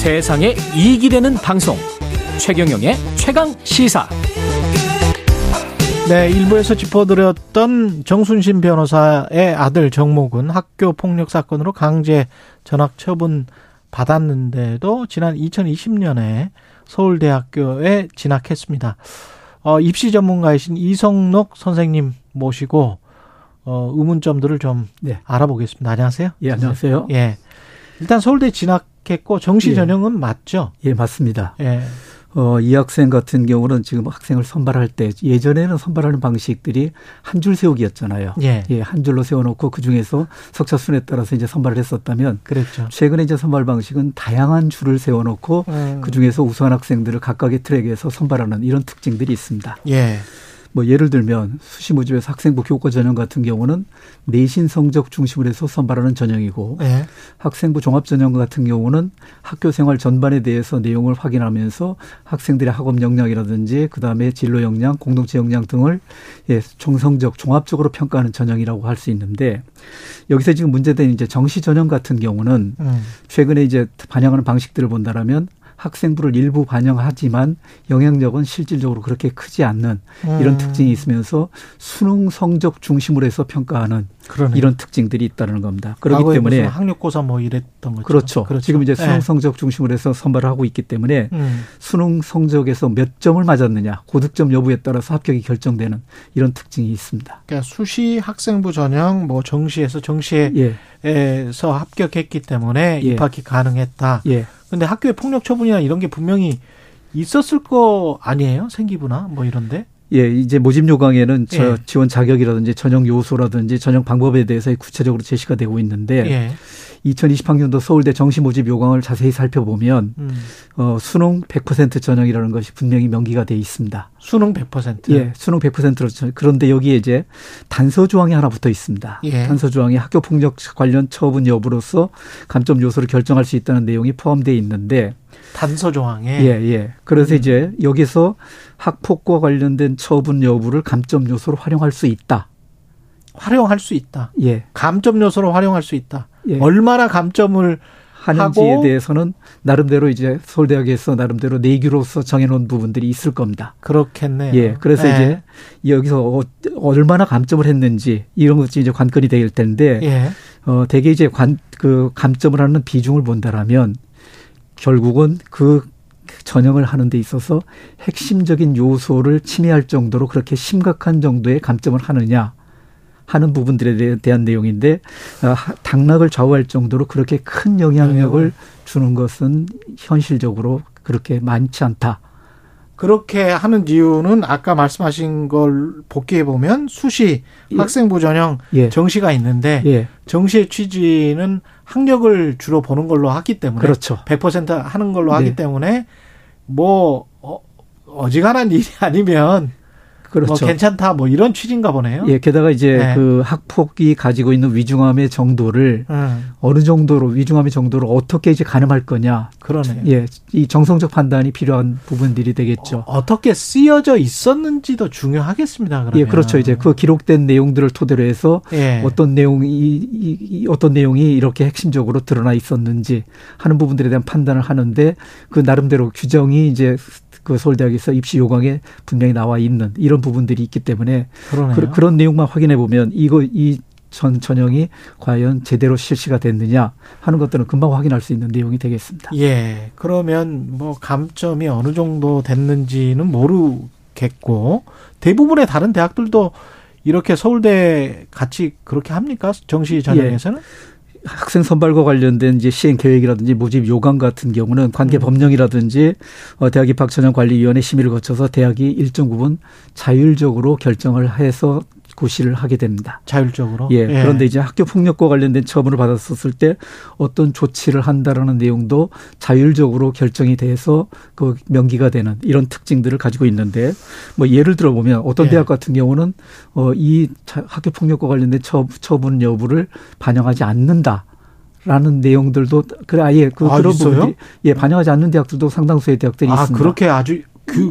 세상에 이익이 되는 방송 최경영의 최강시사. 네, 일부에서 짚어드렸던 정순신 변호사의 아들 정모군 학교 폭력 사건으로 강제 전학 처분 받았는데도 지난 2020년에 서울대학교에 진학했습니다. 입시 전문가이신 이성록 선생님 모시고 의문점들을 좀 알아보겠습니다. 안녕하세요. 예, 안녕하세요. 예, 일단 서울대 진학했고 정시 전형은 맞죠? 예, 맞습니다. 예. 이 학생 같은 경우는 지금 학생을 선발할 때 예전에는 선발하는 방식들이 한 줄 세우기였잖아요. 예. 예, 한 줄로 세워놓고 그 중에서 석차순에 따라서 이제 선발을 했었다면, 그랬죠. 최근에 이제 선발 방식은 다양한 줄을 세워놓고 그 중에서 우수한 학생들을 각각의 트랙에서 선발하는 이런 특징들이 있습니다. 예. 뭐 예를 들면 수시 모집에서 학생부 교과 전형 같은 경우는 내신 성적 중심으로 해서 선발하는 전형이고, 예. 학생부 종합 전형 같은 경우는 학교 생활 전반에 대해서 내용을 확인하면서 학생들의 학업 역량이라든지 그다음에 진로 역량, 공동체 역량 등을 총성적 종합적으로 평가하는 전형이라고 할 수 있는데, 여기서 지금 문제된 이제 정시 전형 같은 경우는 최근에 이제 반영하는 방식들을 본다라면 학생부를 일부 반영하지만 영향력은 실질적으로 그렇게 크지 않는 이런 특징이 있으면서 수능 성적 중심으로 해서 평가하는, 그러네요. 이런 특징들이 있다는 겁니다. 그렇기 때문에 학력고사 뭐 이랬던 거죠. 그렇죠. 그렇죠. 지금 이제 수능 성적 중심으로 해서 선발을 하고 있기 때문에 수능 성적에서 몇 점을 맞았느냐, 고득점 여부에 따라서 합격이 결정되는 이런 특징이 있습니다. 그러니까 수시 학생부 전형 뭐 정시에서 합격했기 때문에 입학이 가능했다. 예. 근데 학교에 폭력 처분이나 이런 게 분명히 있었을 거 아니에요? 생기부나 뭐 이런데? 예, 이제 모집 요강에는 지원 자격이라든지 전형 요소라든지 전형 방법에 대해서 구체적으로 제시가 되고 있는데, 예. 2020학년도 서울대 정시 모집 요강을 자세히 살펴보면 수능 100% 전형이라는 것이 분명히 명기가 돼 있습니다. 수능 100%? 예, 수능 100%로. 그런데 여기에 이제 단서 조항이 하나 붙어 있습니다. 예. 단서 조항이 학교 폭력 관련 처분 여부로서 감점 요소를 결정할 수 있다는 내용이 포함되어 있는데, 단서 조항에. 예, 예. 그래서 이제 여기서 학폭과 관련된 처분 여부를 감점 요소로 활용할 수 있다. 활용할 수 있다. 예. 감점 요소로 활용할 수 있다. 예. 얼마나 감점을 하는지에 대해서는 나름대로 이제 서울대학에서 나름대로 내규로서 정해놓은 부분들이 있을 겁니다. 그렇겠네요. 예. 그래서 네. 이제 여기서 얼마나 감점을 했는지 이런 것이 이제 관건이 될 텐데, 예. 대개 이제 감점을 하는 비중을 본다라면 결국은 그 전형을 하는 데 있어서 핵심적인 요소를 침해할 정도로 그렇게 심각한 정도의 감점을 하느냐 하는 부분들에 대한 내용인데, 당락을 좌우할 정도로 그렇게 큰 영향력을 주는 것은 현실적으로 그렇게 많지 않다. 그렇게 하는 이유는 아까 말씀하신 걸 복기해보면 수시, 학생부 전형, 예. 정시가 있는데, 예. 정시의 취지는 학력을 주로 보는 걸로 하기 때문에, 그렇죠. 100% 하는 걸로 하기 때문에 뭐 어지간한 일이 아니면, 그렇죠. 뭐 괜찮다 뭐 이런 취지인가 보네요. 예, 게다가 이제 그 학폭이 가지고 있는 위중함의 정도를 어느 정도로 위중함의 정도를 어떻게 이제 가늠할 거냐. 그러네요. 예, 이 정성적 판단이 필요한 부분들이 되겠죠. 어떻게 쓰여져 있었는지도 중요하겠습니다. 그러면. 예, 그렇죠. 이제 그 기록된 내용들을 토대로 해서 어떤 내용이 이렇게 핵심적으로 드러나 있었는지 하는 부분들에 대한 판단을 하는데, 그 나름대로 규정이 이제 그 서울대학에서 입시 요강에 분명히 나와 있는 이런 부분들이 있기 때문에, 그런 내용만 확인해 보면 이 전형이 과연 제대로 실시가 됐느냐 하는 것들은 금방 확인할 수 있는 내용이 되겠습니다. 예. 그러면 뭐 감점이 어느 정도 됐는지는 모르겠고, 대부분의 다른 대학들도 이렇게 서울대 같이 그렇게 합니까? 정시 전형에서는? 예. 학생 선발과 관련된 이제 시행 계획이라든지 모집 요강 같은 경우는 관계 법령이라든지 대학 입학 전형 관리위원회 심의를 거쳐서 대학이 일정 부분 자율적으로 결정을 해서 고시를 하게 됩니다. 자율적으로? 예. 그런데 이제 학교 폭력과 관련된 처분을 받았었을 때 어떤 조치를 한다라는 내용도 자율적으로 결정이 돼서 그 명기가 되는 이런 특징들을 가지고 있는데, 뭐 예를 들어 보면 어떤 대학 같은 경우는 이 학교 폭력과 관련된 처분 여부를 반영하지 않는다. 라는 내용들도, 그래, 아예 그런 부분들이, 예, 반영하지 않는 대학들도 상당수의 대학들이 있습니다. 그렇게 아주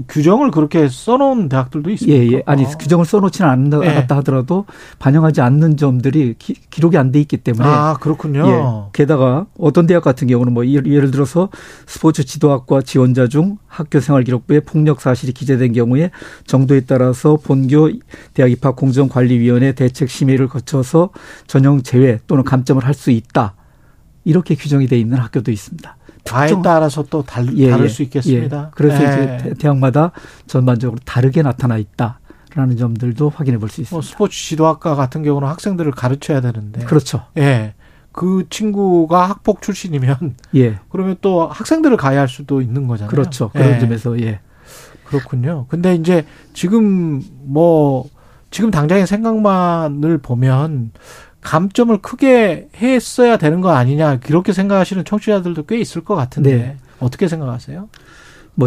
규정을 그렇게 써놓은 대학들도 있습니까? 예, 예. 아니, 규정을 써놓지는 않았다 하더라도 반영하지 않는 점들이 기록이 안 돼 있기 때문에. 아, 그렇군요. 예. 게다가 어떤 대학 같은 경우는 뭐 예를 들어서 스포츠 지도학과 지원자 중 학교 생활 기록부에 폭력 사실이 기재된 경우에 정도에 따라서 본교 대학 입학 공정관리위원회 대책 심의를 거쳐서 전형 제외 또는 감점을 할 수 있다. 이렇게 규정이 돼 있는 학교도 있습니다. 과에 따라서 또 다를 수 있겠습니다. 예. 그래서 이제 대학마다 전반적으로 다르게 나타나 있다라는 점들도 확인해 볼 수 있습니다. 스포츠 지도학과 같은 경우는 학생들을 가르쳐야 되는데. 그렇죠. 예. 그 친구가 학폭 출신이면. 예. 그러면 또 학생들을 가해할 수도 있는 거잖아요. 그렇죠. 그런 점에서, 예. 그렇군요. 근데 이제 지금 당장의 생각만을 보면 감점을 크게 했어야 되는 거 아니냐 이렇게 생각하시는 청취자들도 꽤 있을 것 같은데 어떻게 생각하세요?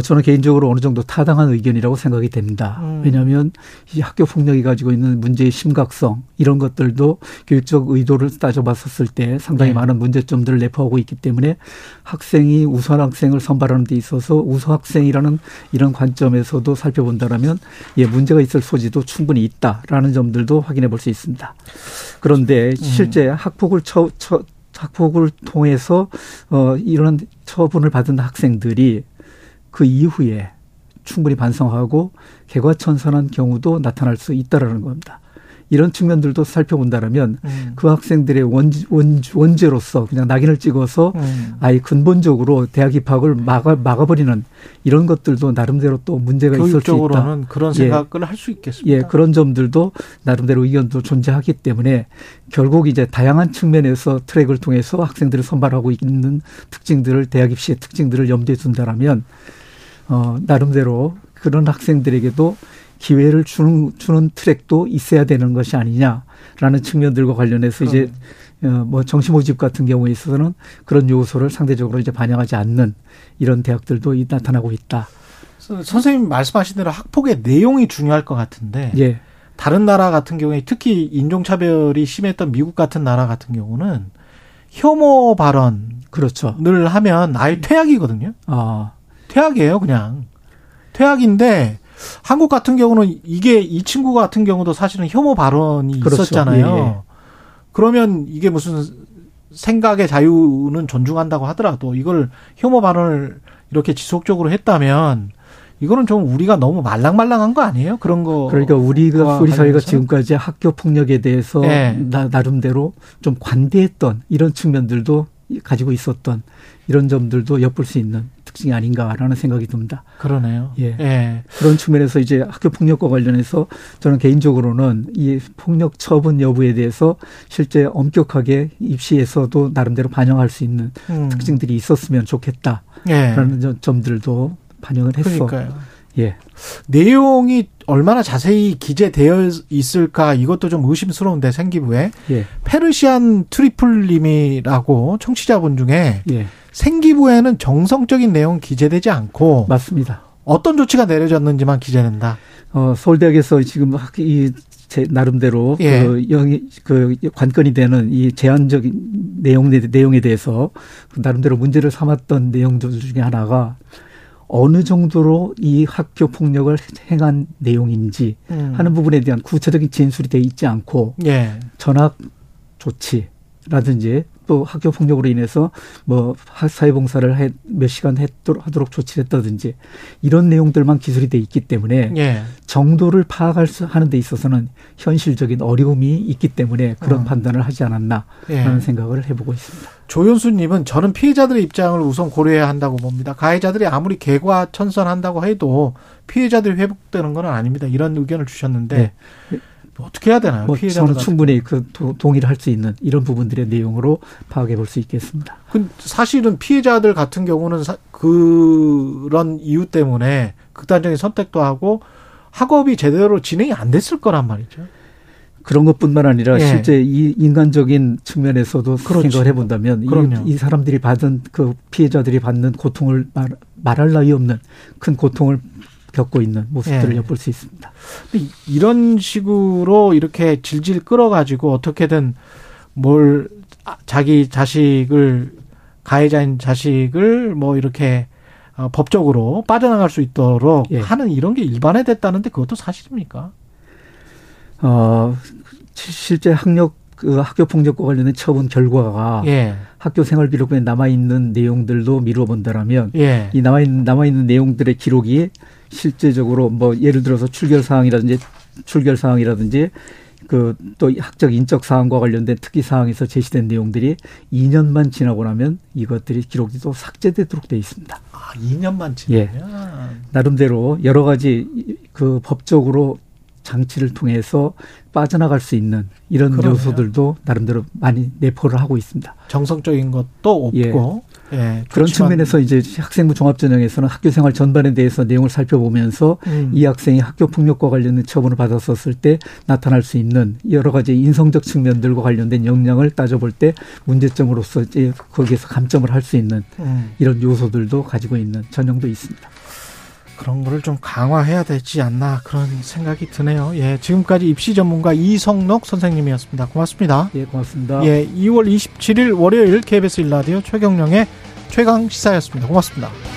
저는 개인적으로 어느 정도 타당한 의견이라고 생각이 됩니다. 왜냐하면 이 학교 폭력이 가지고 있는 문제의 심각성 이런 것들도 교육적 의도를 따져봤었을 때 상당히 많은 문제점들을 내포하고 있기 때문에 학생이 우수 학생을 선발하는 데 있어서 우수 학생이라는 이런 관점에서도 살펴본다면 문제가 있을 소지도 충분히 있다라는 점들도 확인해 볼 수 있습니다. 그런데 실제 학폭을 통해서 이런 처분을 받은 학생들이 그 이후에 충분히 반성하고 개과천선한 경우도 나타날 수 있다라는 겁니다. 이런 측면들도 살펴본다면 그 학생들의 원죄로서 그냥 낙인을 찍어서 아예 근본적으로 대학 입학을 막아버리는 이런 것들도 나름대로 또 문제가 있을 수 있다. 교육적으로는 그런 생각을 할 수 있겠습니다. 예, 그런 점들도 나름대로 의견도 존재하기 때문에 결국 이제 다양한 측면에서 트랙을 통해서 학생들을 선발하고 있는 특징들을 대학 입시의 특징들을 염두에 둔다라면 나름대로 그런 학생들에게도 기회를 주는 트랙도 있어야 되는 것이 아니냐라는 측면들과 관련해서 이제 정시 모집 같은 경우에 있어서는 그런 요소를 상대적으로 이제 반영하지 않는 이런 대학들도 나타나고 있다. 선생님 말씀하신 대로 학폭의 내용이 중요할 것 같은데 다른 나라 같은 경우에 특히 인종차별이 심했던 미국 같은 나라 같은 경우는 혐오 발언을 하면 아예 퇴학이거든요. 퇴학이에요, 그냥. 퇴학인데 한국 같은 경우는 이 친구 같은 경우도 사실은 혐오 발언이 있었잖아요. 그러면 이게 무슨 생각의 자유는 존중한다고 하더라도 이걸 혐오 발언을 이렇게 지속적으로 했다면 이거는 좀 우리가 너무 말랑말랑한 거 아니에요? 그런 거. 그러니까 우리 사회가 지금까지 학교 폭력에 대해서 나름대로 좀 관대했던 이런 측면들도 가지고 있었던 이런 점들도 엿볼 수 있는 특징이 아닌가라는 생각이 듭니다. 그러네요. 그런 측면에서 이제 학교 폭력과 관련해서 저는 개인적으로는 이 폭력 처분 여부에 대해서 실제 엄격하게 입시에서도 나름대로 반영할 수 있는 특징들이 있었으면 좋겠다라는 점들도 반영을 했어. 그러니까요. 내용이 얼마나 자세히 기재되어 있을까 이것도 좀 의심스러운데 생기부에 페르시안 트리플님이라고 청취자분 중에 생기부에는 정성적인 내용 기재되지 않고 맞습니다. 어떤 조치가 내려졌는지만 기재된다. 서울대학에서 지금 나름대로 그 관건이 되는 이 제한적인 내용에 대해서 나름대로 문제를 삼았던 내용들 중에 하나가 어느 정도로 이 학교 폭력을 행한 내용인지 하는 부분에 대한 구체적인 진술이 돼 있지 않고 전학 조치라든지 또 학교 폭력으로 인해서 사회봉사를 몇 시간 하도록 조치를 했다든지 이런 내용들만 기술이 돼 있기 때문에 정도를 파악하는 데 있어서는 현실적인 어려움이 있기 때문에 그런 판단을 하지 않았나 하는 생각을 해보고 있습니다. 조윤수님은 저는 피해자들의 입장을 우선 고려해야 한다고 봅니다. 가해자들이 아무리 개과천선한다고 해도 피해자들이 회복되는 건 아닙니다. 이런 의견을 주셨는데 어떻게 해야 되나요? 저는 충분히 그 동의를 할 수 있는 이런 부분들의 내용으로 파악해 볼 수 있겠습니다. 사실은 피해자들 같은 경우는 그런 이유 때문에 극단적인 선택도 하고 학업이 제대로 진행이 안 됐을 거란 말이죠. 그런 것뿐만 아니라 실제 이 인간적인 측면에서도 생각을 해본다면 이 사람들이 받은 그 피해자들이 받는 고통을 말할 나위 없는 큰 고통을 겪고 있는 모습들을 엿볼 수 있습니다. 이런 식으로 이렇게 질질 끌어가지고 어떻게든 자기 자식을 가해자인 자식을 이렇게 법적으로 빠져나갈 수 있도록 예. 하는 이런 게 일반화됐다는데 그것도 사실입니까? 실제 학교폭력과 관련된 처분 결과가 예. 학교생활기록부에 남아있는 내용들도 미루어 본다라면 예. 이 남아있는 내용들의 기록이 실제적으로 뭐 예를 들어서 출결사항이라든지 그 또 학적 인적 사항과 관련된 특기 사항에서 제시된 내용들이 2년만 지나고 나면 이것들이 기록이 또 삭제되도록 돼 있습니다. 아, 2년만 지나면 예. 나름대로 여러 가지 그 법적으로 장치를 통해서 빠져나갈 수 있는 이런 그러네요. 요소들도 나름대로 많이 내포를 하고 있습니다. 정성적인 것도 없고 예. 예, 그런 측면에서 이제 학생부 종합전형에서는 학교생활 전반에 대해서 내용을 살펴보면서 이 학생이 학교폭력과 관련된 처분을 받았었을 때 나타날 수 있는 여러 가지 인성적 측면들과 관련된 역량을 따져볼 때 문제점으로서 이제 거기에서 감점을 할 수 있는 이런 요소들도 가지고 있는 전형도 있습니다. 그런 거를 좀 강화해야 되지 않나 그런 생각이 드네요. 예, 지금까지 입시 전문가 이성록 선생님이었습니다. 고맙습니다. 예, 고맙습니다. 예, 2월 27일 월요일 KBS 1라디오 최경령의 최강 시사였습니다. 고맙습니다.